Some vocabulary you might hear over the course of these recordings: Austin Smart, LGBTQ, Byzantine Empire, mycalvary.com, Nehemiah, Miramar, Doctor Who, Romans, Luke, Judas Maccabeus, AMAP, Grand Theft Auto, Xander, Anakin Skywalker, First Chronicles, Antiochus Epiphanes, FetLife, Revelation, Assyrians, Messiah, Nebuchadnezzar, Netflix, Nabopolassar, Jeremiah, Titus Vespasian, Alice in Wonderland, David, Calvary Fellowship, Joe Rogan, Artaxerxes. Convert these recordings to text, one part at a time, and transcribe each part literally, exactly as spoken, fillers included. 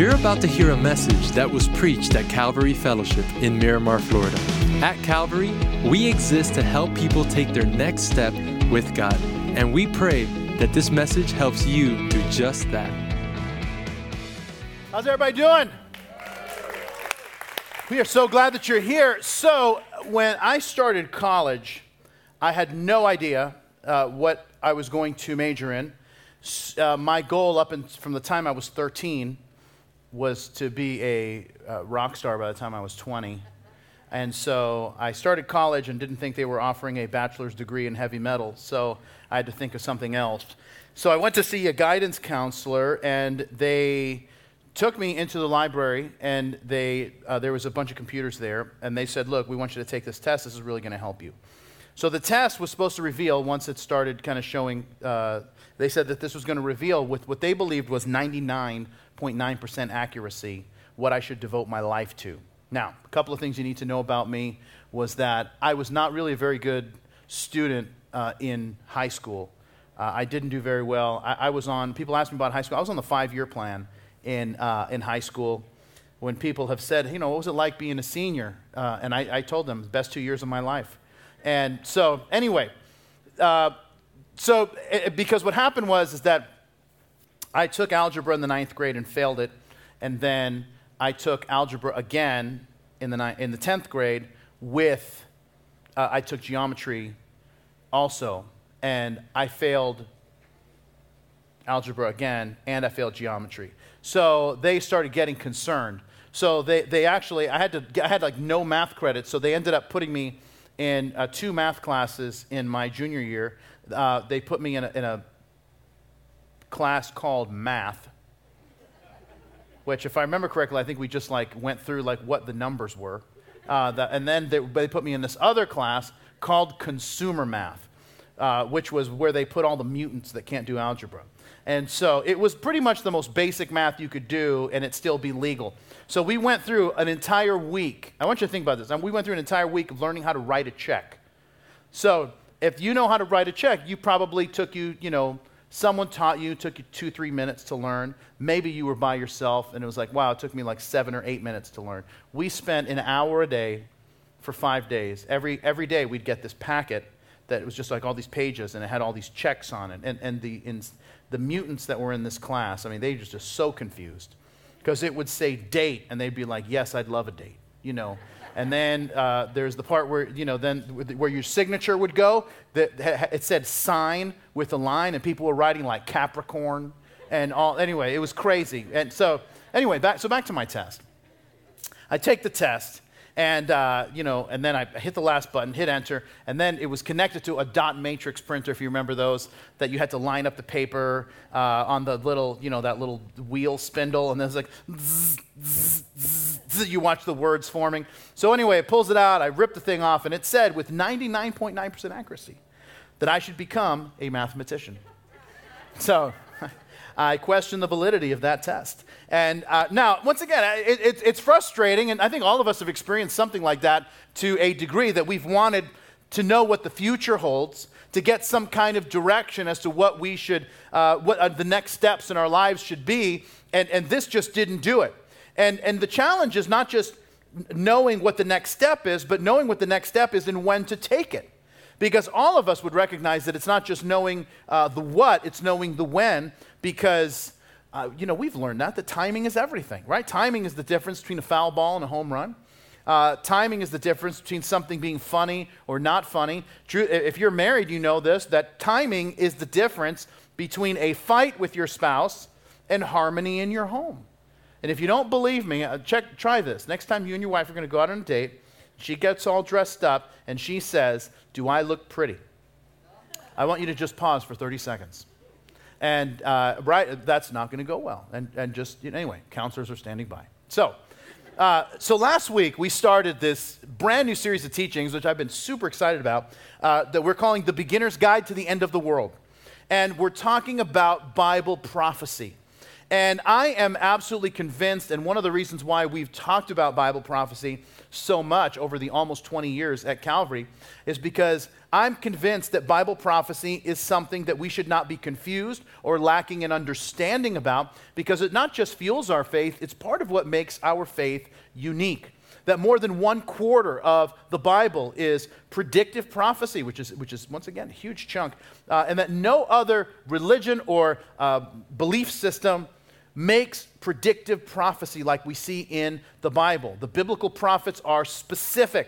You're about to hear a message that was preached at Calvary Fellowship in Miramar, Florida. At Calvary, we exist to help people take their next step with God, and we pray that this message helps you do just that. How's everybody doing? We are so glad that you're here. So, when I started college, I had no idea uh, what I was going to major in. Uh, my goal up in, from the time I was thirteen was to be a uh, rock star by the time I was twenty. And so I started college and didn't think they were offering a bachelor's degree in heavy metal, so I had to think of something else. So I went to see a guidance counselor, and they took me into the library, and they uh, there was a bunch of computers there, and they said, look, we want you to take this test. This is really going to help you. So the test was supposed to reveal, once it started kind of showing, uh, they said that this was going to reveal with what they believed was ninety-nine point nine percent accuracy what I should devote my life to. Now, a couple of things you need to know about me was that I was not really a very good student uh, in high school. Uh, I didn't do very well. I, I was on, people ask me about high school, I was on the five-year plan in uh, in high school when people have said, you know, what was it like being a senior? Uh, and I, I told them, the best two years of my life. And so, anyway, uh, so it, because what happened was is that I took algebra in the ninth grade and failed it, and then I took algebra again in the ni- in the tenth grade. With uh, I took geometry also, and I failed algebra again, and I failed geometry. So they started getting concerned. So they they actually I had to I had like no math credits. So they ended up putting me in uh, two math classes in my junior year. Uh, they put me in a, in a class called math, which, if I remember correctly, I think we just like went through like what the numbers were, uh, the, and then they, they put me in this other class called consumer math, uh, which was where they put all the mutants that can't do algebra. And so it was pretty much the most basic math you could do, and it'd still be legal. So we went through an entire week. I want you to think about this. We went through an entire week of learning how to write a check. So if you know how to write a check, you probably took you, you know, someone taught you, took you two, three minutes to learn. Maybe you were by yourself, and it was like, wow, it took me like seven or eight minutes to learn. We spent an hour a day for five days. Every every day we'd get this packet that it was just like all these pages, and it had all these checks on it, and, and the... In, The mutants that were in this class, I mean, they were just, just so confused because it would say date, and they'd be like, yes, I'd love a date, you know. And then uh, there's the part where, you know, then where your signature would go. That it said sign with a line, and people were writing like Capricorn and all. Anyway, it was crazy. And so anyway, back, so back to my test. I take the test, and, uh, you know, and then I hit the last button, hit enter, and then it was connected to a dot matrix printer, if you remember those, that you had to line up the paper uh, on the little, you know, that little wheel spindle, and then it's like, zzz, zzz, zzz, zzz, you watch the words forming. So anyway, it pulls it out, I ripped the thing off, and it said with ninety-nine point nine percent accuracy that I should become a mathematician. So I question the validity of that test. And uh, now, once again, it, it, it's frustrating, and I think all of us have experienced something like that to a degree, that we've wanted to know what the future holds, to get some kind of direction as to what we should, uh, what uh, the next steps in our lives should be, and, and this just didn't do it. And and the challenge is not just knowing what the next step is, but knowing what the next step is and when to take it. Because all of us would recognize that it's not just knowing uh, the what, it's knowing the when, because, uh, you know, we've learned that, that timing is everything, right? Timing is the difference between a foul ball and a home run. Uh, timing is the difference between something being funny or not funny. True, if you're married, you know this, that timing is the difference between a fight with your spouse and harmony in your home. And if you don't believe me, check, try this. Next time you and your wife are going to go out on a date, she gets all dressed up, and she says, do I look pretty? I want you to just pause for thirty seconds. And uh, right, that's not going to go well. And and just, you know, anyway, counselors are standing by. So, uh, so last week, we started this brand new series of teachings, which I've been super excited about, uh, that we're calling The Beginner's Guide to the End of the World. And we're talking about Bible prophecy. And I am absolutely convinced, and one of the reasons why we've talked about Bible prophecy so much over the almost twenty years at Calvary is because I'm convinced that Bible prophecy is something that we should not be confused or lacking in understanding about, because it not just fuels our faith, it's part of what makes our faith unique. That more than one quarter of the Bible is predictive prophecy, which is, which is once again, a huge chunk, uh, and that no other religion or uh, belief system makes predictive prophecy like we see in the Bible. The biblical prophets are specific,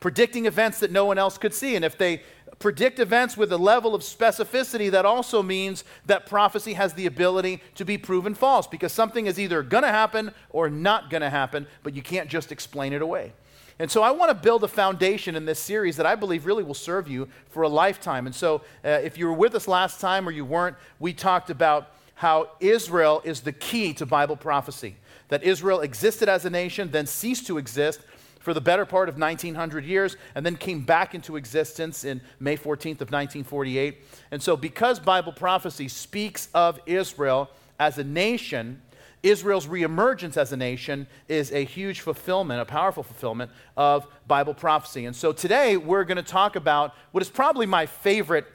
predicting events that no one else could see. And if they predict events with a level of specificity, that also means that prophecy has the ability to be proven false, because something is either going to happen or not going to happen, but you can't just explain it away. And so I want to build a foundation in this series that I believe really will serve you for a lifetime. And so uh, if you were with us last time or you weren't, we talked about how Israel is the key to Bible prophecy, that Israel existed as a nation, then ceased to exist for the better part of nineteen hundred years, and then came back into existence in May fourteenth of nineteen forty-eight. And so because Bible prophecy speaks of Israel as a nation, Israel's reemergence as a nation is a huge fulfillment, a powerful fulfillment of Bible prophecy. And so today we're going to talk about what is probably my favorite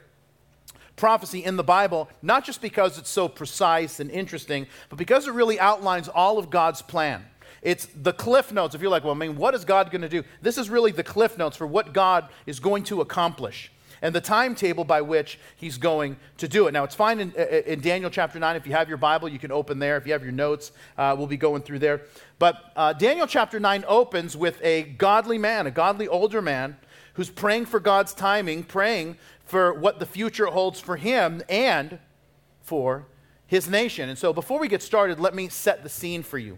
prophecy in the Bible, not just because it's so precise and interesting, but because it really outlines all of God's plan. It's the cliff notes. If you're like, well, I mean, what is God going to do? This is really the cliff notes for what God is going to accomplish and the timetable by which he's going to do it. Now, it's fine in, in Daniel chapter nine. If you have your Bible, you can open there. If you have your notes, uh, we'll be going through there. But uh, Daniel chapter nine opens with a godly man, a godly older man, who's praying for God's timing, praying for what the future holds for him and for his nation. And so before we get started, let me set the scene for you.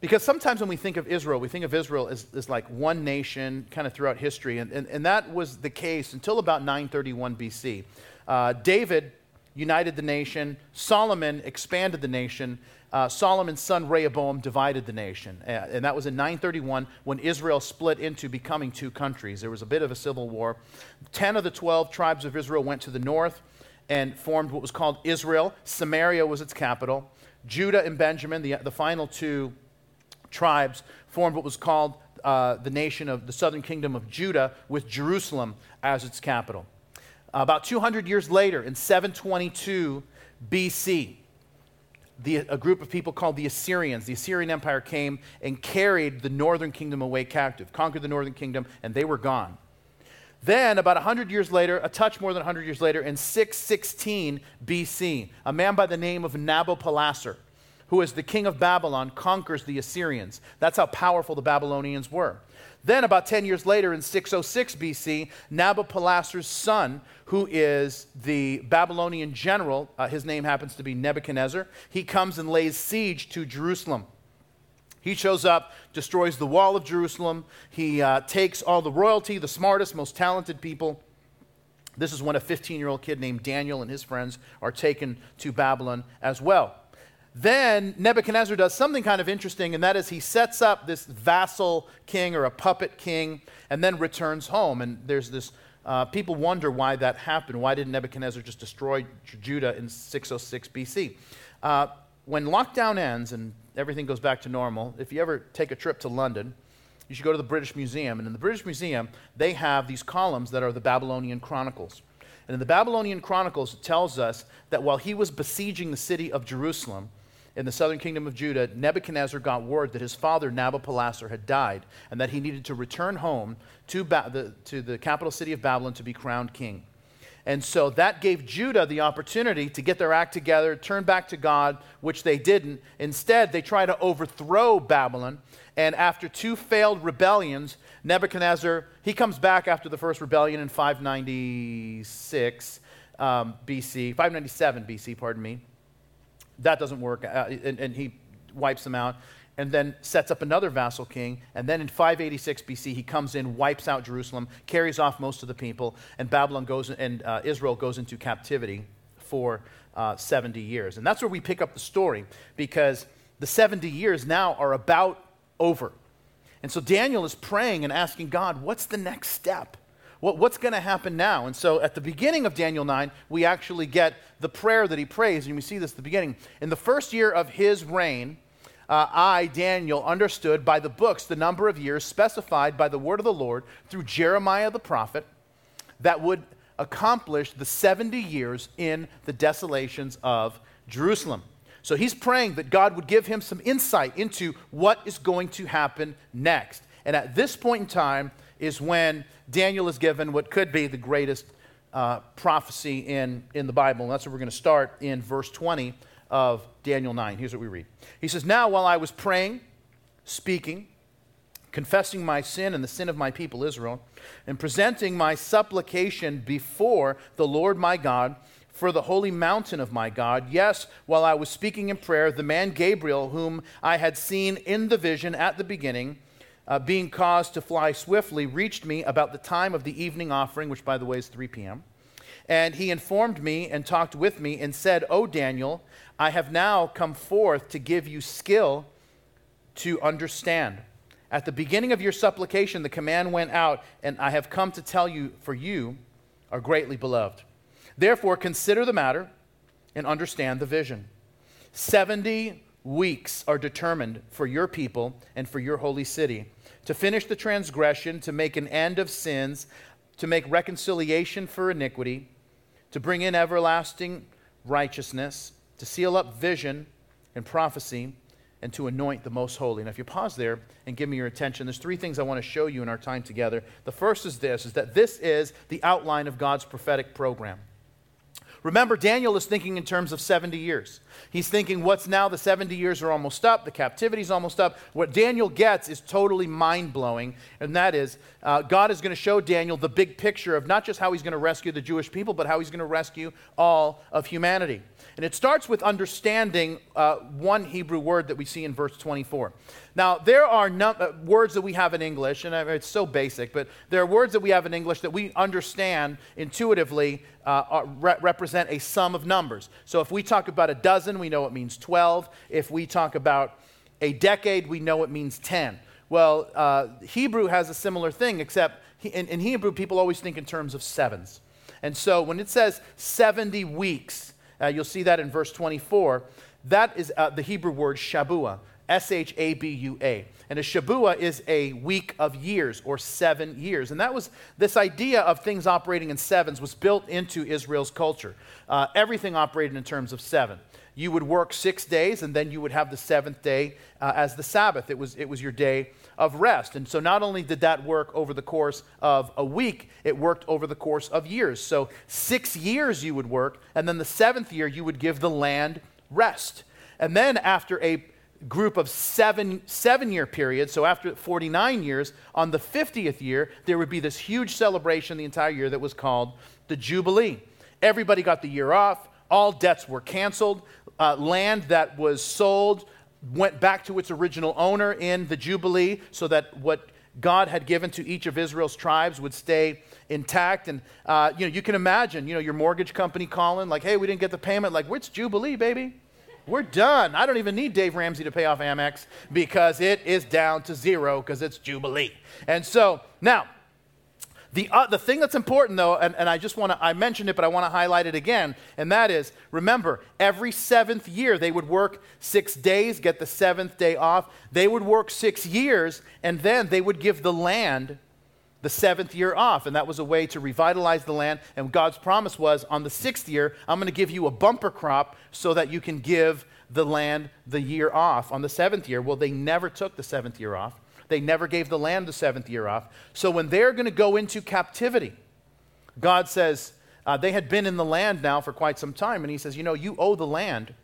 Because sometimes when we think of Israel, we think of Israel as, as like one nation kind of throughout history. And, and, and that was the case until about nine thirty-one B C. Uh, David united the nation. Solomon expanded the nation. Uh, Solomon's son Rehoboam divided the nation. Uh, and that was in nine thirty-one when Israel split into becoming two countries. There was a bit of a civil war. Ten of the twelve tribes of Israel went to the north and formed what was called Israel. Samaria was its capital. Judah and Benjamin, the, the final two tribes, formed what was called uh, the nation of the southern kingdom of Judah, with Jerusalem as its capital. About two hundred years later, in seven twenty-two B C, the, a group of people called the Assyrians, the Assyrian Empire, came and carried the northern kingdom away captive, conquered the northern kingdom, and they were gone. Then, about one hundred years later, a touch more than one hundred years later, in six sixteen B C, a man by the name of Nabopolassar, who is the king of Babylon, conquers the Assyrians. That's how powerful the Babylonians were. Then about ten years later in six oh six B C, Nabopolassar's son, who is the Babylonian general, uh, his name happens to be Nebuchadnezzar, he comes and lays siege to Jerusalem. He shows up, destroys the wall of Jerusalem. He uh, takes all the royalty, the smartest, most talented people. This is when a fifteen-year-old kid named Daniel and his friends are taken to Babylon as well. Then Nebuchadnezzar does something kind of interesting, and that is he sets up this vassal king or a puppet king and then returns home. And there's this, uh, people wonder why that happened. Why didn't Nebuchadnezzar just destroy Judah in six oh six B C? Uh, when lockdown ends and everything goes back to normal, if you ever take a trip to London, you should go to the British Museum. And in the British Museum, they have these columns that are the Babylonian Chronicles. And in the Babylonian Chronicles, it tells us that while he was besieging the city of Jerusalem, in the southern kingdom of Judah, Nebuchadnezzar got word that his father, Nabopolassar, had died and that he needed to return home to, ba- the, to the capital city of Babylon to be crowned king. And so that gave Judah the opportunity to get their act together, turn back to God, which they didn't. Instead, they tried to overthrow Babylon. And after two failed rebellions, Nebuchadnezzar, he comes back after the first rebellion in five ninety-six B C, five ninety-seven B C, pardon me. That doesn't work, uh, and, and he wipes them out, and then sets up another vassal king, and then in five eighty-six B C, he comes in, wipes out Jerusalem, carries off most of the people, and Babylon goes, and uh, Israel goes into captivity for uh, seventy years. And that's where we pick up the story, because the seventy years now are about over. And so Daniel is praying and asking God, what's the next step? what, what's going to happen now? And so at the beginning of Daniel nine, we actually get the prayer that he prays, and we see this at the beginning. In the first year of his reign, uh, I, Daniel, understood by the books the number of years specified by the word of the Lord through Jeremiah the prophet that would accomplish the seventy years in the desolations of Jerusalem. So he's praying that God would give him some insight into what is going to happen next. And at this point in time is when Daniel is given what could be the greatest uh, prophecy in, in the Bible. And that's where we're going to start in verse twenty of Daniel nine. Here's what we read. He says, "Now while I was praying, speaking, confessing my sin and the sin of my people Israel, and presenting my supplication before the Lord my God, for the holy mountain of my God. Yes, while I was speaking in prayer, the man Gabriel, whom I had seen in the vision at the beginning, uh, being caused to fly swiftly, reached me about the time of the evening offering," which, by the way, is three p.m., "and he informed me and talked with me and said, 'O Daniel, I have now come forth to give you skill to understand. At the beginning of your supplication, the command went out, and I have come to tell you, for you are greatly beloved. Therefore, consider the matter and understand the vision. Seventy weeks are determined for your people and for your holy city, to finish the transgression, to make an end of sins, to make reconciliation for iniquity, to bring in everlasting righteousness, to seal up vision and prophecy, and to anoint the most holy.'" Now, if you pause there and give me your attention, there's three things I want to show you in our time together. The first is this, is that this is the outline of God's prophetic program. Remember, Daniel is thinking in terms of seventy years. He's thinking, what's now? The seventy years are almost up. The captivity's almost up. What Daniel gets is totally mind-blowing, and that is uh, God is going to show Daniel the big picture of not just how he's going to rescue the Jewish people, but how he's going to rescue all of humanity. And it starts with understanding uh, one Hebrew word that we see in verse twenty-four. Now, there are no, uh, words that we have in English, and I mean, it's so basic, but there are words that we have in English that we understand intuitively uh, are, re- represent a sum of numbers. So if we talk about a dozen, we know it means twelve. If we talk about a decade, we know it means ten. Well, uh, Hebrew has a similar thing, except he, in, in Hebrew, people always think in terms of sevens. And so when it says seventy weeks, uh, you'll see that in verse twenty-four, that is uh, the Hebrew word Shabua. S H A B U A. And a Shabua is a week of years or seven years. And that was, this idea of things operating in sevens was built into Israel's culture. Uh, everything operated in terms of seven. You would work six days and then you would have the seventh day uh, as the Sabbath. It was, it was your day of rest. And so not only did that work over the course of a week, it worked over the course of years. So six years you would work, and then the seventh year you would give the land rest. And then after a group of seven seven-year periods, so after forty-nine years, on the fiftieth year, there would be this huge celebration the entire year that was called the Jubilee. Everybody got the year off. All debts were canceled. Uh, land that was sold went back to its original owner in the Jubilee so that what God had given to each of Israel's tribes would stay intact. And uh, you know, you can imagine, you know, your mortgage company calling, like, "Hey, we didn't get the payment." Like, "It's Jubilee, baby. We're done. I don't even need Dave Ramsey to pay off Amex because it is down to zero because it's Jubilee." And so now, the uh, the thing that's important though, and, and I just want to, I mentioned it, but I want to highlight it again, and that is, remember, every seventh year they would work six days, get the seventh day off. They would work six years, and then they would give the land the seventh year off, and that was a way to revitalize the land. And God's promise was, on the sixth year, I'm going to give you a bumper crop so that you can give the land the year off on the seventh year. Well, they never took the seventh year off. They never gave the land the seventh year off. So when they're going to go into captivity, God says, uh, they had been in the land now for quite some time, and he says, you know, you owe the land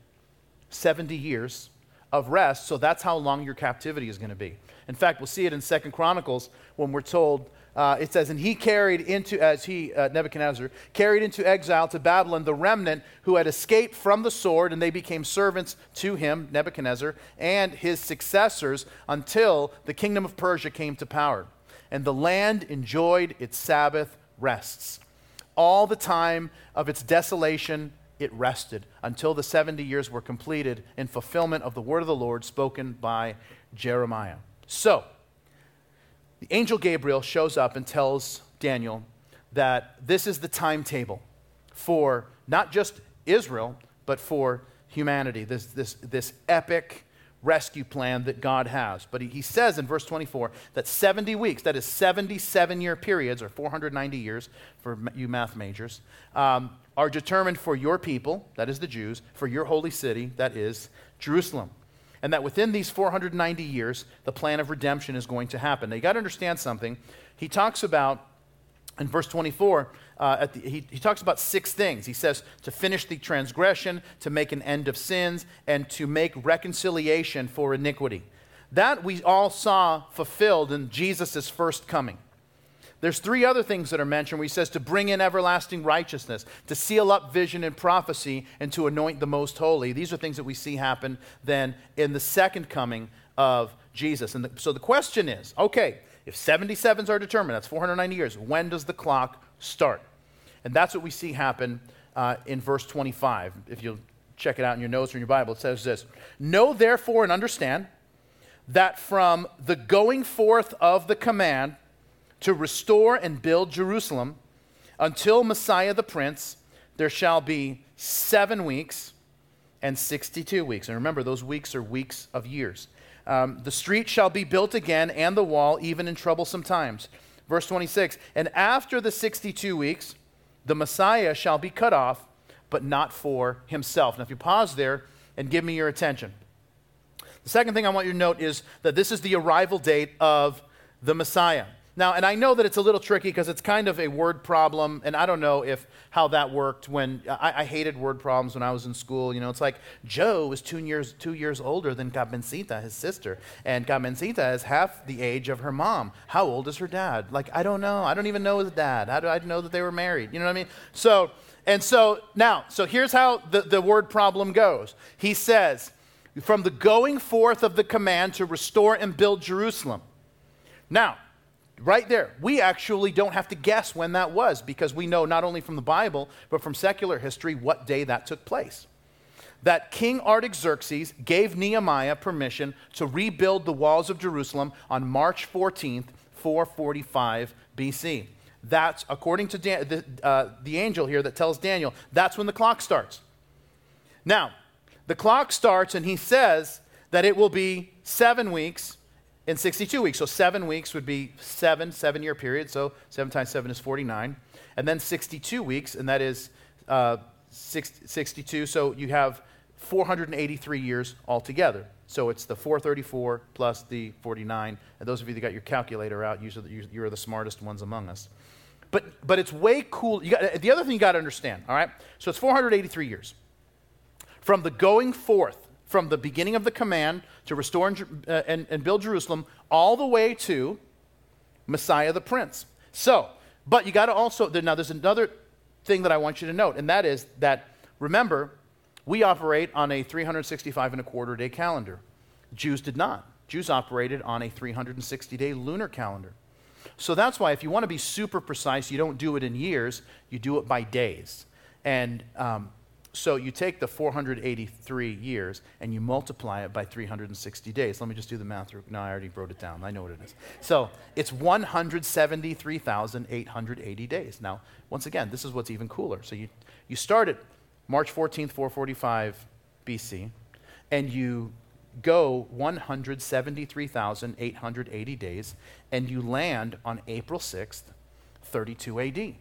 seventy years of rest, so that's how long your captivity is going to be. In fact, we'll see it in Second Chronicles when we're told, Uh, it says, and he carried into, as he, uh, Nebuchadnezzar, carried into exile to Babylon the remnant who had escaped from the sword, and they became servants to him, Nebuchadnezzar, and his successors until the kingdom of Persia came to power. And the land enjoyed its Sabbath rests. All the time of its desolation, it rested until the seventy years were completed in fulfillment of the word of the Lord spoken by Jeremiah. So, the angel Gabriel shows up and tells Daniel that this is the timetable for not just Israel, but for humanity, this, this, this epic rescue plan that God has. But he, he says in verse twenty-four that seventy weeks, that is seventy-seven-year periods, or four hundred ninety years for you math majors, um, are determined for your people, that is the Jews, for your holy city, that is Jerusalem. And that within these four hundred ninety years, the plan of redemption is going to happen. Now, you got to understand something. He talks about, in verse twenty-four, uh, at the, he, he talks about six things. He says, to finish the transgression, to make an end of sins, and to make reconciliation for iniquity. That we all saw fulfilled in Jesus' first coming. There's three other things that are mentioned where he says to bring in everlasting righteousness, to seal up vision and prophecy, and to anoint the most holy. These are things that we see happen then in the second coming of Jesus. And the, so the question is, okay, if seventy-sevens are determined, that's four hundred ninety years, when does the clock start? And that's what we see happen uh, in verse twenty-five. If you'll check it out in your notes or in your Bible, it says this: know therefore and understand that from the going forth of the command to restore and build Jerusalem until Messiah the Prince, there shall be seven weeks and sixty-two weeks. And remember, those weeks are weeks of years. Um, the street shall be built again, and the wall, even in troublesome times. Verse twenty-six, and after the sixty-two weeks, the Messiah shall be cut off, but not for himself. Now, if you pause there and give me your attention. The second thing I want you to note is that this is the arrival date of the Messiah. Now, and I know that it's a little tricky because it's kind of a word problem, and I don't know if how that worked when, I, I hated word problems when I was in school. You know, it's like, Joe was two years two years older than Carmencita, his sister, and Carmencita is half the age of her mom. How old is her dad? Like, I don't know. I don't even know his dad. How do I know that they were married? You know what I mean? So, and so, now, so here's how the, the word problem goes. He says, from the going forth of the command to restore and build Jerusalem. Now, right there, we actually don't have to guess when that was, because we know not only from the Bible, but from secular history, what day that took place. That King Artaxerxes gave Nehemiah permission to rebuild the walls of Jerusalem on March fourteenth, four forty-five B C. That's, according to Dan, the, uh, the angel here that tells Daniel, that's when the clock starts. Now, the clock starts, and he says that it will be seven weeks in sixty-two weeks, so seven weeks would be seven, seven-year period, so seven times seven is forty-nine. And then sixty-two weeks, and that is uh, six, sixty-two, so you have four hundred eighty-three years altogether. So it's the four thirty-four plus the forty-nine. And those of you that got your calculator out, usually you're the smartest ones among us. But but it's way cool. You got, the other thing you got to understand, all right? So it's four hundred eighty-three years. From the going forth, from the beginning of the command to restore and, uh, and, and build Jerusalem, all the way to Messiah the Prince. So, but you got to also, now there's another thing that I want you to note, and that is that, remember, we operate on a three hundred sixty-five and a quarter day calendar. Jews did not. Jews operated on a three hundred sixty day lunar calendar. So that's why if you want to be super precise, you don't do it in years, you do it by days. And, um, So you take the four hundred eighty-three years and you multiply it by three hundred sixty days. Let me just do the math. No, I already wrote it down. I know what it is. So it's one hundred seventy-three thousand eight hundred eighty days. Now, once again, this is what's even cooler. So you, you start at March fourteenth, four forty-five B C, and you go one hundred seventy-three thousand eight hundred eighty days, and you land on April sixth, thirty-two A D.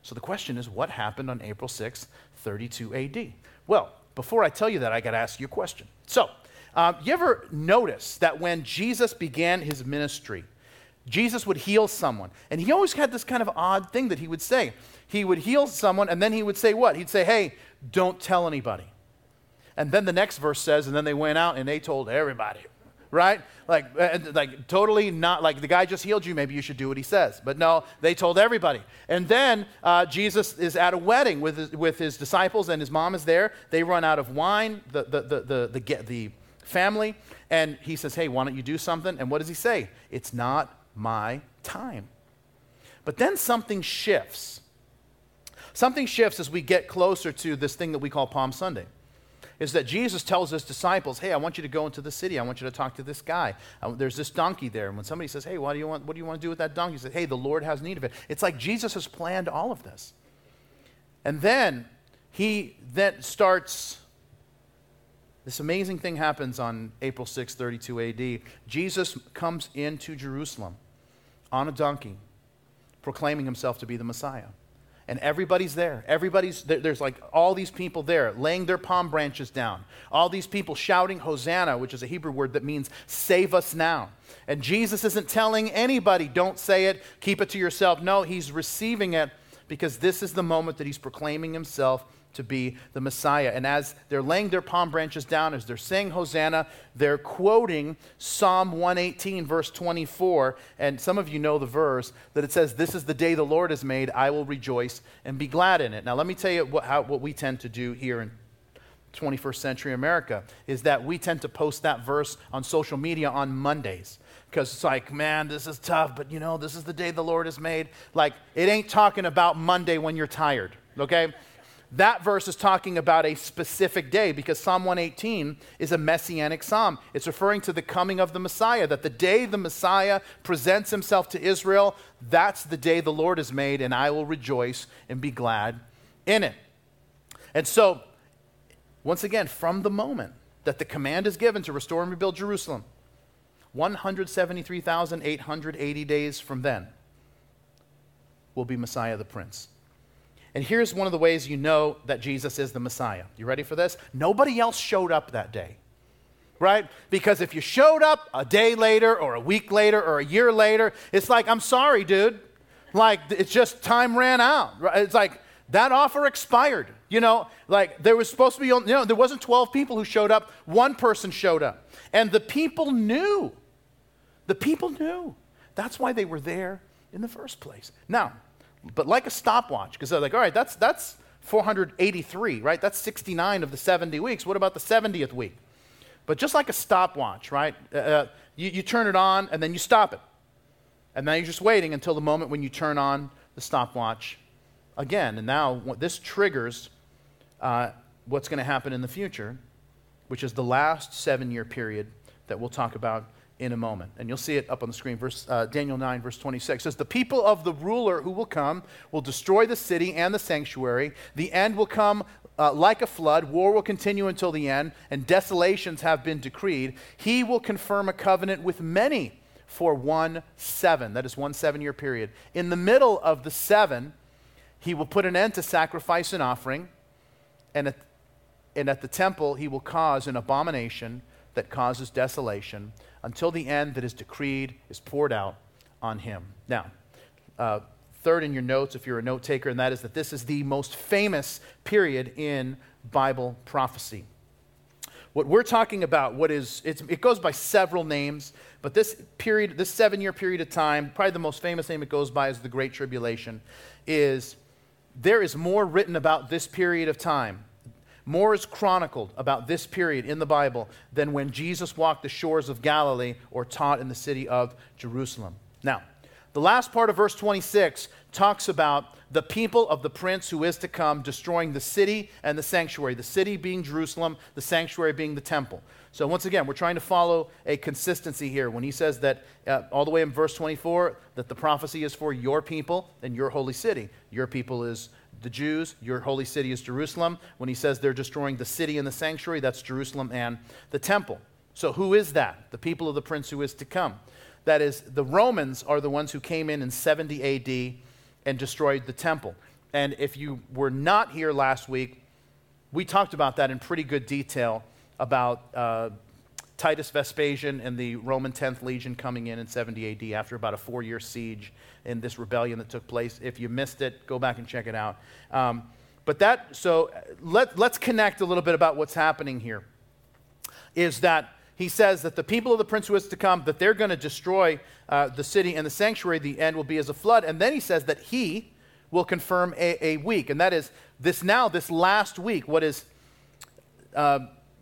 So the question is, what happened on April sixth, thirty-two A D? Well, before I tell you that, I got to ask you a question. So, um, you ever notice that when Jesus began his ministry, Jesus would heal someone, and he always had this kind of odd thing that he would say. He would heal someone, and then he would say what? He'd say, hey, don't tell anybody. And then the next verse says, and then they went out and they told everybody, right? Like, like totally not, like the guy just healed you, maybe you should do what he says. But no, they told everybody. And then uh, Jesus is at a wedding with his, with his disciples, and his mom is there. They run out of wine, the, the, the, the, the, the family, and he says, hey, why don't you do something? And what does he say? It's not my time. But then something shifts. Something shifts as we get closer to this thing that we call Palm Sunday. is that Jesus tells his disciples, hey, I want you to go into the city. I want you to talk to this guy. I, there's this donkey there. And when somebody says, hey, what do you want, what do you want to do with that donkey? He says, hey, the Lord has need of it. It's like Jesus has planned all of this. And then he then starts, this amazing thing happens on April sixth, thirty-two A D Jesus comes into Jerusalem on a donkey, proclaiming himself to be the Messiah. And everybody's there. Everybody's there. There's like all these people there laying their palm branches down. All these people shouting Hosanna, which is a Hebrew word that means save us now. And Jesus isn't telling anybody, don't say it, keep it to yourself. No, he's receiving it because this is the moment that he's proclaiming himself to be the Messiah. And as they're laying their palm branches down, as they're saying Hosanna, they're quoting Psalm one eighteen, verse twenty-four. And some of you know the verse that it says, this is the day the Lord has made, I will rejoice and be glad in it. Now let me tell you what, how, what we tend to do here in twenty-first century America is that we tend to post that verse on social media on Mondays. Because it's like, man, this is tough, but you know, this is the day the Lord has made. Like, it ain't talking about Monday when you're tired, okay? That verse is talking about a specific day because Psalm one eighteen is a messianic psalm. It's referring to the coming of the Messiah, that the day the Messiah presents himself to Israel, that's the day the Lord has made, and I will rejoice and be glad in it. And so, once again, from the moment that the command is given to restore and rebuild Jerusalem, one hundred seventy-three thousand eight hundred eighty days from then will be Messiah the Prince. And here's one of the ways you know that Jesus is the Messiah. You ready for this? Nobody else showed up that day, right? Because if you showed up a day later or a week later or a year later, it's like, I'm sorry, dude. Like, it's just time ran out. Right? It's like, that offer expired. You know, like there was supposed to be, you know, there wasn't twelve people who showed up. One person showed up. And the people knew. The people knew. That's why they were there in the first place. Now, but like a stopwatch, because they're like, all right, that's that's four hundred eighty-three, right? That's sixty-nine of the seventy weeks. What about the seventieth week? But just like a stopwatch, right? Uh, you, you turn it on, and then you stop it. And now you're just waiting until the moment when you turn on the stopwatch again. And now this triggers uh, what's going to happen in the future, which is the last seven-year period that we'll talk about in a moment. And you'll see it up on the screen. Verse, uh, Daniel nine, verse twenty-six says, the people of the ruler who will come will destroy the city and the sanctuary. The end will come uh, like a flood. War will continue until the end, and desolations have been decreed. He will confirm a covenant with many for one seven. That is one seven-year period. In the middle of the seven, he will put an end to sacrifice and offering, and at, and at the temple he will cause an abomination that causes desolation, until the end that is decreed is poured out on him. Now, uh, third in your notes, if you're a note taker, and that is that this is the most famous period in Bible prophecy. What we're talking about, what is, it's, it goes by several names, but this period, this seven-year period of time, probably the most famous name it goes by is the Great Tribulation, is there is more written about this period of time. More is chronicled about this period in the Bible than when Jesus walked the shores of Galilee or taught in the city of Jerusalem. Now, the last part of verse twenty-six talks about the people of the prince who is to come destroying the city and the sanctuary, the city being Jerusalem, the sanctuary being the temple. So once again, we're trying to follow a consistency here. When he says that uh, all the way in verse twenty-four, that the prophecy is for your people and your holy city. Your people is the Jews, your holy city is Jerusalem. When he says they're destroying the city and the sanctuary, that's Jerusalem and the temple. So who is that? The people of the prince who is to come. That is, the Romans are the ones who came in in seventy A D and destroyed the temple. And if you were not here last week, we talked about that in pretty good detail about uh, Titus Vespasian and the Roman tenth Legion coming in in seventy A D after about a four-year siege in this rebellion that took place. If you missed it, go back and check it out. Um, but that, so let, let's connect a little bit about what's happening here, is that he says that the people of the prince who is to come, that they're going to destroy uh, the city and the sanctuary. The end will be as a flood. And then he says that he will confirm a, a week. And that is this now, this last week, what is uh,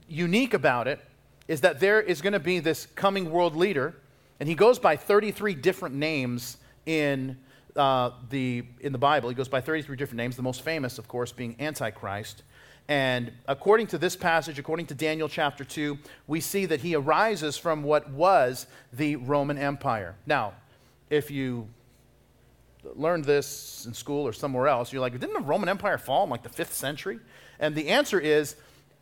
unique about it is that there is going to be this coming world leader. And he goes by thirty-three different names in uh, the in the Bible. He goes by thirty-three different names, the most famous, of course, being Antichrist. And according to this passage, according to Daniel chapter two, we see that he arises from what was the Roman Empire. Now, if you learned this in school or somewhere else, you're like, didn't the Roman Empire fall in like the fifth century? And the answer is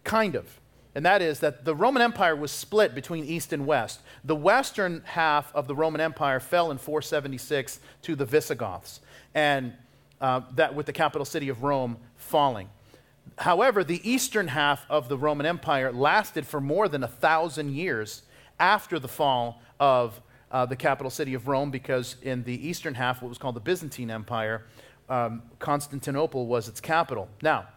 kind of. And that is that the Roman Empire was split between east and west. The western half of the Roman Empire fell in four seventy-six to the Visigoths, and uh, that with the capital city of Rome falling. However, the eastern half of the Roman Empire lasted for more than a thousand years after the fall of uh, the capital city of Rome, because in the eastern half, what was called the Byzantine Empire, um, Constantinople was its capital. Now,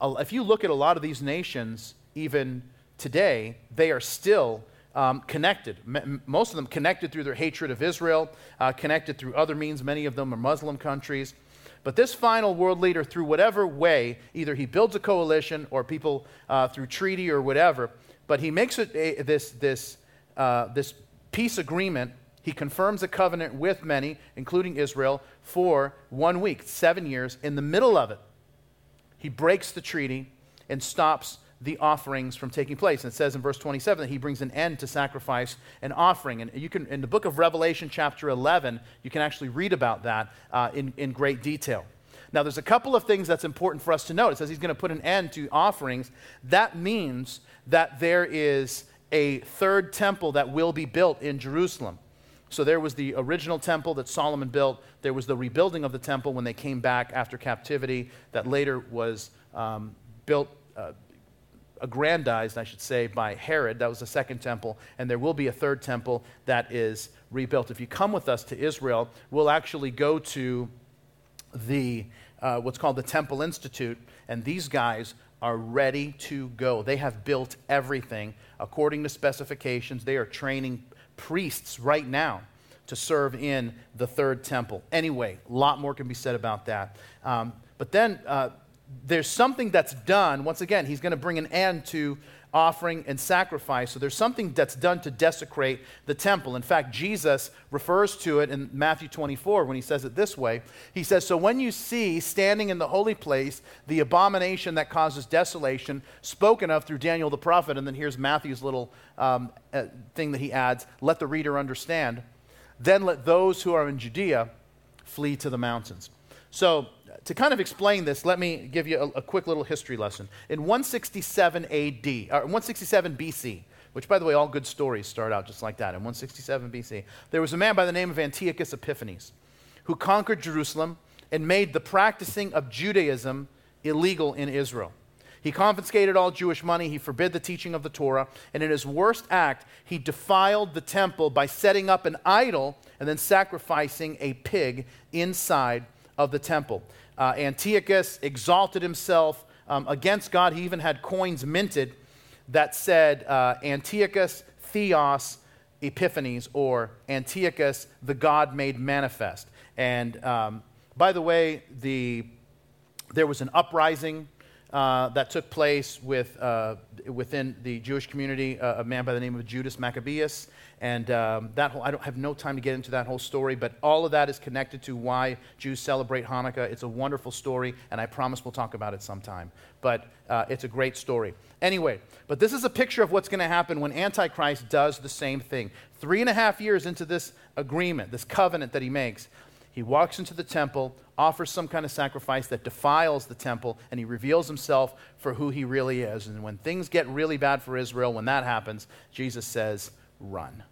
if you look at a lot of these nations, even today, they are still um, connected. M- most of them connected through their hatred of Israel, uh, connected through other means. Many of them are Muslim countries. But this final world leader, through whatever way, either he builds a coalition or people uh, through treaty or whatever, but he makes it a, this, this, uh, this peace agreement. He confirms a covenant with many, including Israel, for one week, seven years. In the middle of it, he breaks the treaty and stops the offerings from taking place. And it says in verse twenty-seven that he brings an end to sacrifice and offering. And you can, in the book of Revelation chapter eleven, you can actually read about that uh, in, in great detail. Now, there's a couple of things that's important for us to note. It says he's going to put an end to offerings. That means that there is a third temple that will be built in Jerusalem. So there was the original temple that Solomon built. There was the rebuilding of the temple when they came back after captivity that later was um, built uh, aggrandized, I should say, by Herod. That was the second temple, and there will be a third temple that is rebuilt. If you come with us to Israel, we'll actually go to the uh, what's called the Temple Institute, and these guys are ready to go. They have built everything according to specifications. They are training priests right now to serve in the third temple. Anyway, a lot more can be said about that. Um, but then... Uh, There's something that's done. Once again, he's going to bring an end to offering and sacrifice. So there's something that's done to desecrate the temple. In fact, Jesus refers to it in Matthew twenty-four when he says it this way. He says, "So when you see standing in the holy place the abomination that causes desolation, spoken of through Daniel the prophet," and then here's Matthew's little um, uh, thing that he adds, "let the reader understand. Then let those who are in Judea flee to the mountains." So to kind of explain this, let me give you a, a quick little history lesson. In one sixty-seven A D, or one sixty-seven B C, which, by the way, all good stories start out just like that. In one sixty-seven B C, there was a man by the name of Antiochus Epiphanes who conquered Jerusalem and made the practicing of Judaism illegal in Israel. He confiscated all Jewish money, he forbid the teaching of the Torah, and in his worst act, he defiled the temple by setting up an idol and then sacrificing a pig inside of the temple. Uh, Antiochus exalted himself um, against God. He even had coins minted that said uh, Antiochus Theos Epiphanes, or Antiochus the God made manifest. And um, by the way, the there was an uprising uh, that took place with uh, within the Jewish community. Uh, a man by the name of Judas Maccabeus. And um, that whole, I don't have no time to get into that whole story, but all of that is connected to why Jews celebrate Hanukkah. It's a wonderful story, and I promise we'll talk about it sometime. But uh, it's a great story. Anyway, but this is a picture of what's going to happen when Antichrist does the same thing. Three and a half years into this agreement, this covenant that he makes, he walks into the temple, offers some kind of sacrifice that defiles the temple, and he reveals himself for who he really is. And when things get really bad for Israel, when that happens, Jesus says, "Run."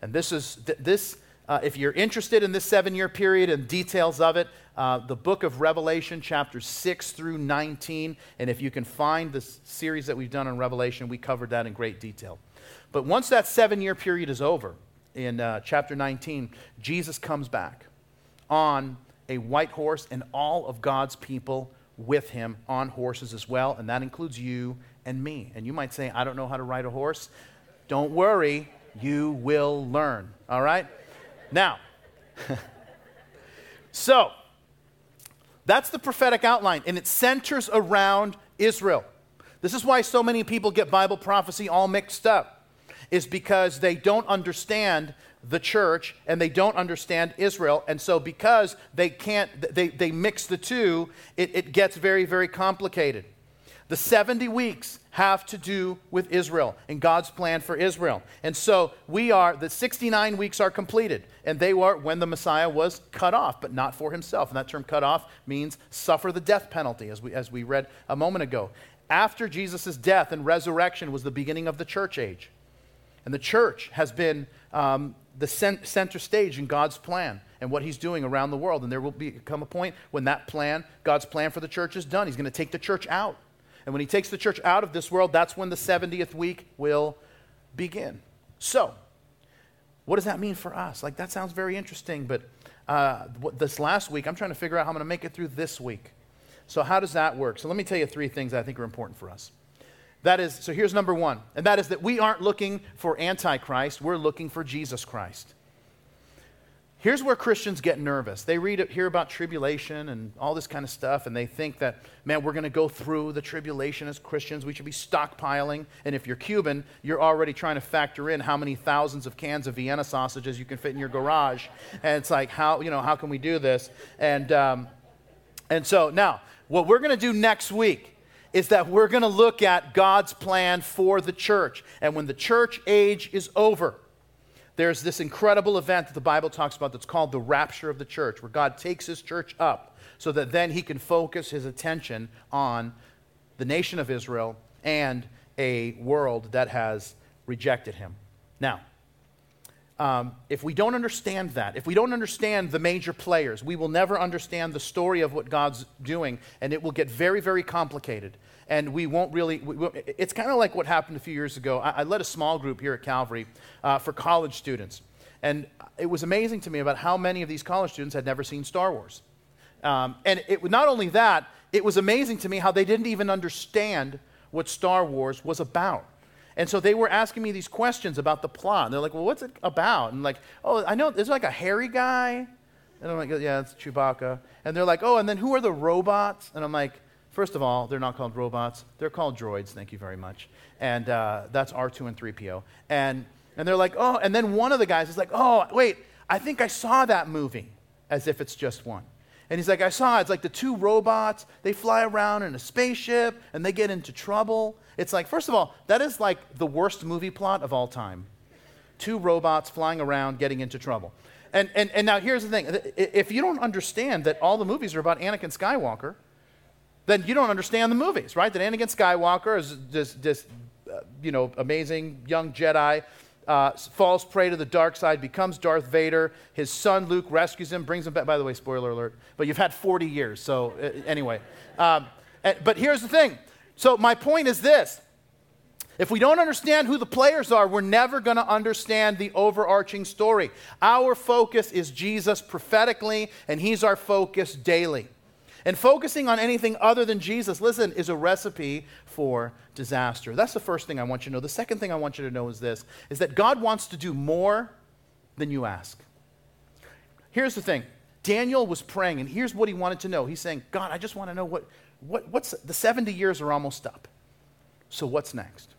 And this is th- this. Uh, if you're interested in this seven-year period and details of it, uh, the book of Revelation, chapters six through nineteen, and if you can find the series that we've done on Revelation, we covered that in great detail. But once that seven-year period is over, in uh, chapter nineteen, Jesus comes back on a white horse, and all of God's people with him on horses as well, and that includes you and me. And you might say, "I don't know how to ride a horse." Don't worry, you will learn, all right? Now, so that's the prophetic outline, and it centers around Israel. This is why so many people get Bible prophecy all mixed up, is because they don't understand the church and they don't understand Israel. And so because they can't, they, they mix the two, it, it gets very, very complicated. The seventy weeks have to do with Israel and God's plan for Israel. And so we are, the sixty-nine weeks are completed, and they were when the Messiah was cut off, but not for himself. And that term cut off means suffer the death penalty, as we, as we read a moment ago. After Jesus' death and resurrection was the beginning of the church age. And the church has been um, the cent- center stage in God's plan and what he's doing around the world. And there will be, come a point when that plan, God's plan for the church is done. He's going to take the church out. And when he takes the church out of this world, that's when the seventieth week will begin. So, what does that mean for us? Like, that sounds very interesting, but uh, this last week, I'm trying to figure out how I'm going to make it through this week. So how does that work? So let me tell you three things I think are important for us. That is, so here's number one, and that is that we aren't looking for Antichrist, we're looking for Jesus Christ. Here's where Christians get nervous. They read it, hear about tribulation and all this kind of stuff, and they think that, man, we're going to go through the tribulation as Christians. We should be stockpiling. And if you're Cuban, you're already trying to factor in how many thousands of cans of Vienna sausages you can fit in your garage. And it's like, how, you know, how can we do this? And um, and so now, what we're going to do next week is that we're going to look at God's plan for the church. And when the church age is over, there's this incredible event that the Bible talks about that's called the rapture of the church, where God takes his church up so that then he can focus his attention on the nation of Israel and a world that has rejected him. Now, um, if we don't understand that, if we don't understand the major players, we will never understand the story of what God's doing, and it will get very, very complicated. And we won't really, we, we, it's kind of like what happened a few years ago. I, I led a small group here at Calvary uh, for college students. And it was amazing to me about how many of these college students had never seen Star Wars. Um, and it not only that, it was amazing to me how they didn't even understand what Star Wars was about. And so they were asking me these questions about the plot. And they're like, well, what's it about? And like, oh, I know, there's like a hairy guy. And I'm like, yeah, it's Chewbacca. And they're like, oh, and then who are the robots? And I'm like, first of all, they're not called robots. They're called droids, thank you very much. And uh, that's R two and three P O. And and they're like, oh, and then one of the guys is like, oh, wait, I think I saw that movie, as if it's just one. And he's like, I saw it. It's like the two robots, they fly around in a spaceship, and they get into trouble. It's like, first of all, that is like the worst movie plot of all time. Two robots flying around, getting into trouble. And and and now here's the thing. If you don't understand that all the movies are about Anakin Skywalker, then you don't understand the movies, right? That Anakin Skywalker is this, this uh, you know, amazing young Jedi, uh, falls prey to the dark side, becomes Darth Vader. His son, Luke, rescues him, brings him back. By the way, spoiler alert, but you've had forty years, so uh, anyway. Um, and, but here's the thing. So my point is this. If we don't understand who the players are, we're never going to understand the overarching story. Our focus is Jesus prophetically, and he's our focus daily. And focusing on anything other than Jesus, listen, is a recipe for disaster. That's the first thing I want you to know. The second thing I want you to know is this, is that God wants to do more than you ask. Here's the thing. Daniel was praying, and here's what he wanted to know. He's saying, God, I just want to know what, what what's, the seventy years are almost up. So what's next?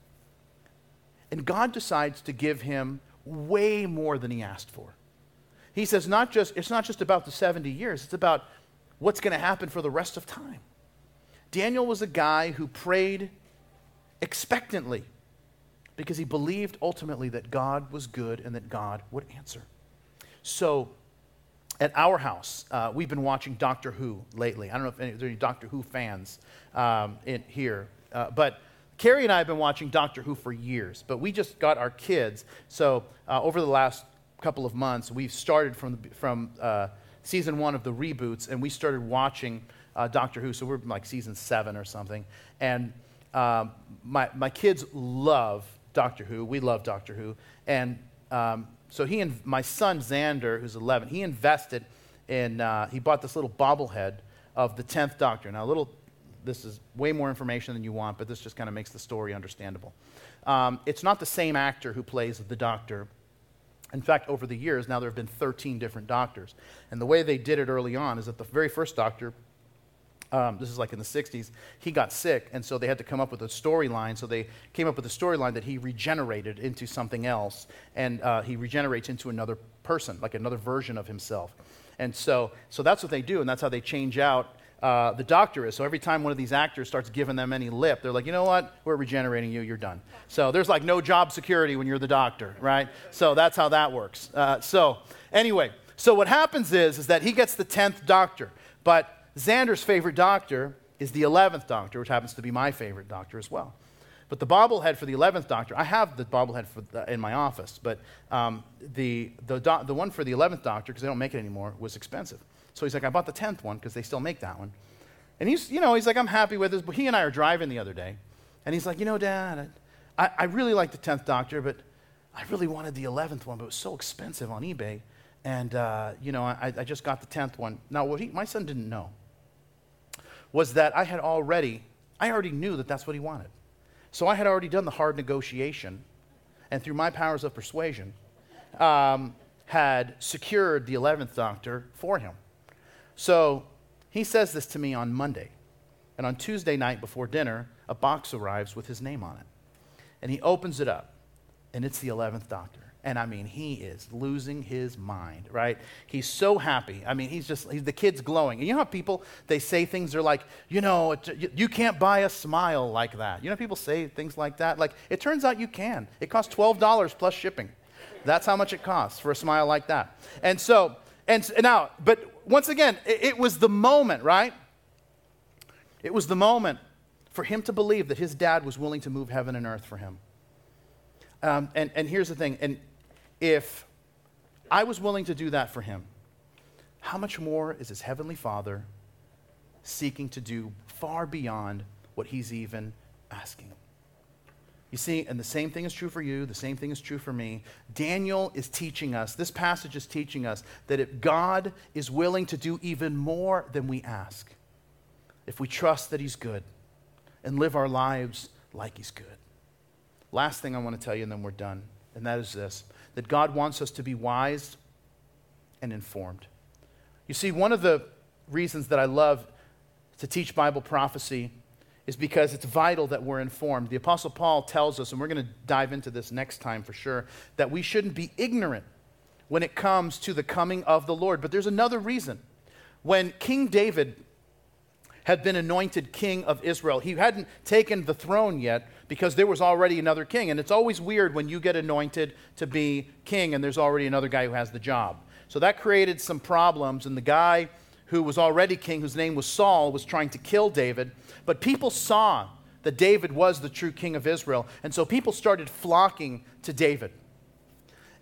And God decides to give him way more than he asked for. He says, not just, it's not just about the seventy years, it's about what's going to happen for the rest of time. Daniel was a guy who prayed expectantly because he believed ultimately that God was good and that God would answer. So at our house, uh, we've been watching Doctor Who lately. I don't know if any, there are any Doctor Who fans um, in here, uh, but Carrie and I have been watching Doctor Who for years, but we just got our kids. So uh, over the last couple of months, we've started from the, from uh, season one of the reboots, and we started watching uh, Doctor Who, so we're like season seven or something, and um, my my kids love Doctor Who, we love Doctor Who, and um, so he and my son Xander, who's eleven, he invested in, uh, he bought this little bobblehead of the tenth Doctor. Now a little, this is way more information than you want, but this just kind of makes the story understandable. Um, it's not the same actor who plays the Doctor. In fact, over the years, now there have been thirteen different doctors. And the way they did it early on is that the very first doctor, um, this is like in the sixties, he got sick, and so they had to come up with a storyline. So they came up with a storyline that he regenerated into something else, and uh, he regenerates into another person, like another version of himself. And so so that's what they do, and that's how they change out uh, the doctor is. So every time one of these actors starts giving them any lip, they're like, you know what? We're regenerating you. You're done. So there's like no job security when you're the doctor, right? So that's how that works. Uh, so anyway, so what happens is, is that he gets the tenth doctor. But Xander's favorite doctor is the eleventh doctor, which happens to be my favorite doctor as well. But the bobblehead for the eleventh doctor, I have the bobblehead for the, in my office, but um, the the, do, the one for the eleventh doctor, because they don't make it anymore, was expensive. So he's like, I bought the tenth one because they still make that one. And he's, you know, he's like, I'm happy with this. But he and I are driving the other day, and he's like, you know, Dad, I, I really like the tenth doctor, but I really wanted the eleventh one, but it was so expensive on eBay. And, uh, you know, I, I just got the tenth one. Now, what he, my son didn't know was that I had already, I already knew that that's what he wanted. So I had already done the hard negotiation, and through my powers of persuasion, um, had secured the eleventh doctor for him. So he says this to me on Monday, and on Tuesday night before dinner, a box arrives with his name on it, and he opens it up, and it's the eleventh doctor. And I mean, he is losing his mind, right? He's so happy. I mean, he's just, he's, the kid's glowing. And you know how people, they say things, they're like, you know, it, you, you can't buy a smile like that. You know, people say things like that. Like, it turns out you can. It costs twelve dollars plus shipping. That's how much it costs for a smile like that. And so, and, and now, but once again, it, it was the moment, right? It was the moment for him to believe that his dad was willing to move heaven and earth for him. Um, and, and here's the thing, and if I was willing to do that for him, how much more is his heavenly Father seeking to do far beyond what he's even asking? You see, and the same thing is true for you, the same thing is true for me. Daniel is teaching us, this passage is teaching us, that if God is willing to do even more than we ask, if we trust that he's good and live our lives like he's good. Last thing I want to tell you, and then we're done, and that is this, that God wants us to be wise and informed. You see, one of the reasons that I love to teach Bible prophecy is because it's vital that we're informed. The Apostle Paul tells us, and we're going to dive into this next time for sure, that we shouldn't be ignorant when it comes to the coming of the Lord. But there's another reason. When King David had been anointed king of Israel, he hadn't taken the throne yet, because there was already another king. And it's always weird when you get anointed to be king and there's already another guy who has the job. So that created some problems, and the guy who was already king, whose name was Saul, was trying to kill David. But people saw that David was the true king of Israel, and so people started flocking to David.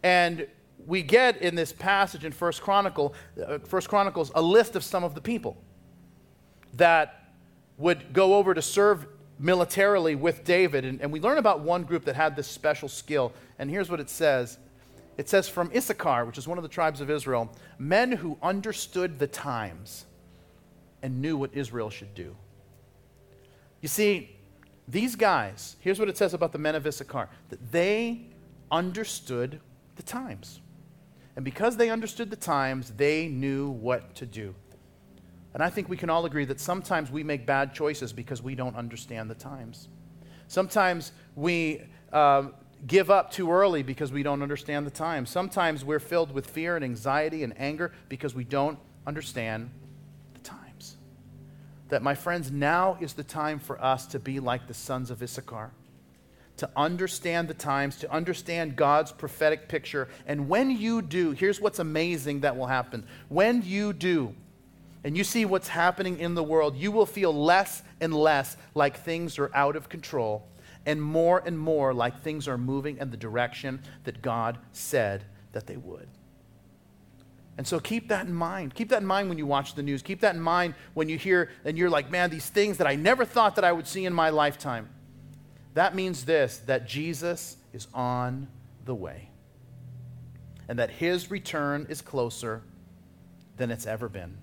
And we get in this passage in First Chronicle, uh, First Chronicles, a list of some of the people that would go over to serve militarily with David, and, and we learn about one group that had this special skill, and here's what it says. It says, from Issachar, which is one of the tribes of Israel, men who understood the times and knew what Israel should do. You see, these guys, here's what it says about the men of Issachar, that they understood the times. And because they understood the times, they knew what to do. And I think we can all agree that sometimes we make bad choices because we don't understand the times. Sometimes we uh, give up too early because we don't understand the times. Sometimes we're filled with fear and anxiety and anger because we don't understand the times. That, my friends, now is the time for us to be like the sons of Issachar, to understand the times, to understand God's prophetic picture. And when you do, here's what's amazing that will happen. When you do, and you see what's happening in the world, you will feel less and less like things are out of control and more and more like things are moving in the direction that God said that they would. And so keep that in mind. Keep that in mind when you watch the news. Keep that in mind when you hear and you're like, man, these things that I never thought that I would see in my lifetime. That means this, that Jesus is on the way and that his return is closer than it's ever been.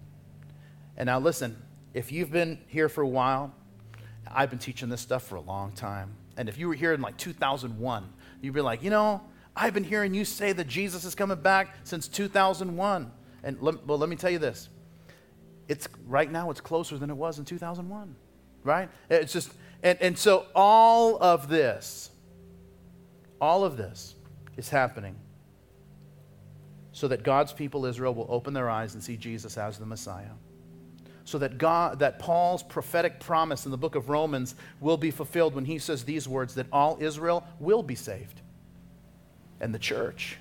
And now listen, if you've been here for a while, I've been teaching this stuff for a long time. And if you were here in like two thousand one, you'd be like, you know, I've been hearing you say that Jesus is coming back since two thousand one. And let, well, let me tell you this. It's right now, it's closer than it was in two thousand one, right? It's just, and, and so all of this, all of this is happening so that God's people, Israel, will open their eyes and see Jesus as the Messiah. so that God, that Paul's prophetic promise in the book of Romans will be fulfilled when he says these words, that all Israel will be saved. And the church,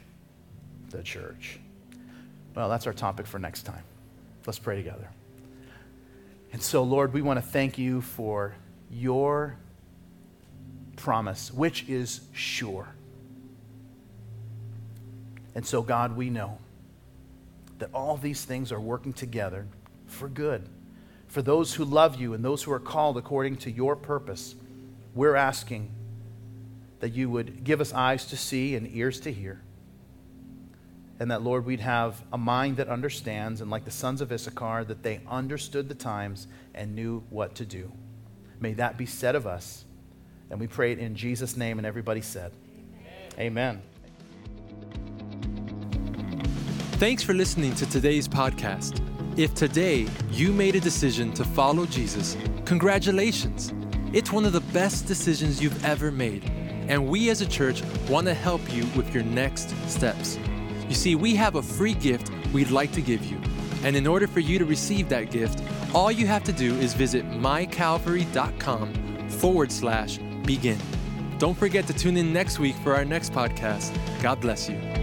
the church. Well, that's our topic for next time. Let's pray together. And so, Lord, we want to thank you for your promise, which is sure. And so, God, we know that all these things are working together for good, for those who love you and those who are called according to your purpose. We're asking that you would give us eyes to see and ears to hear, and that, Lord, we'd have a mind that understands, and like the sons of Issachar, that they understood the times and knew what to do. May that be said of us, and we pray it in Jesus' name, and everybody said, Amen. Amen. Thanks for listening to today's podcast. If today you made a decision to follow Jesus, congratulations. It's one of the best decisions you've ever made, and we as a church want to help you with your next steps. You see, we have a free gift we'd like to give you, and in order for you to receive that gift, all you have to do is visit mycalvary.com forward slash begin. Don't forget to tune in next week for our next podcast. God bless you.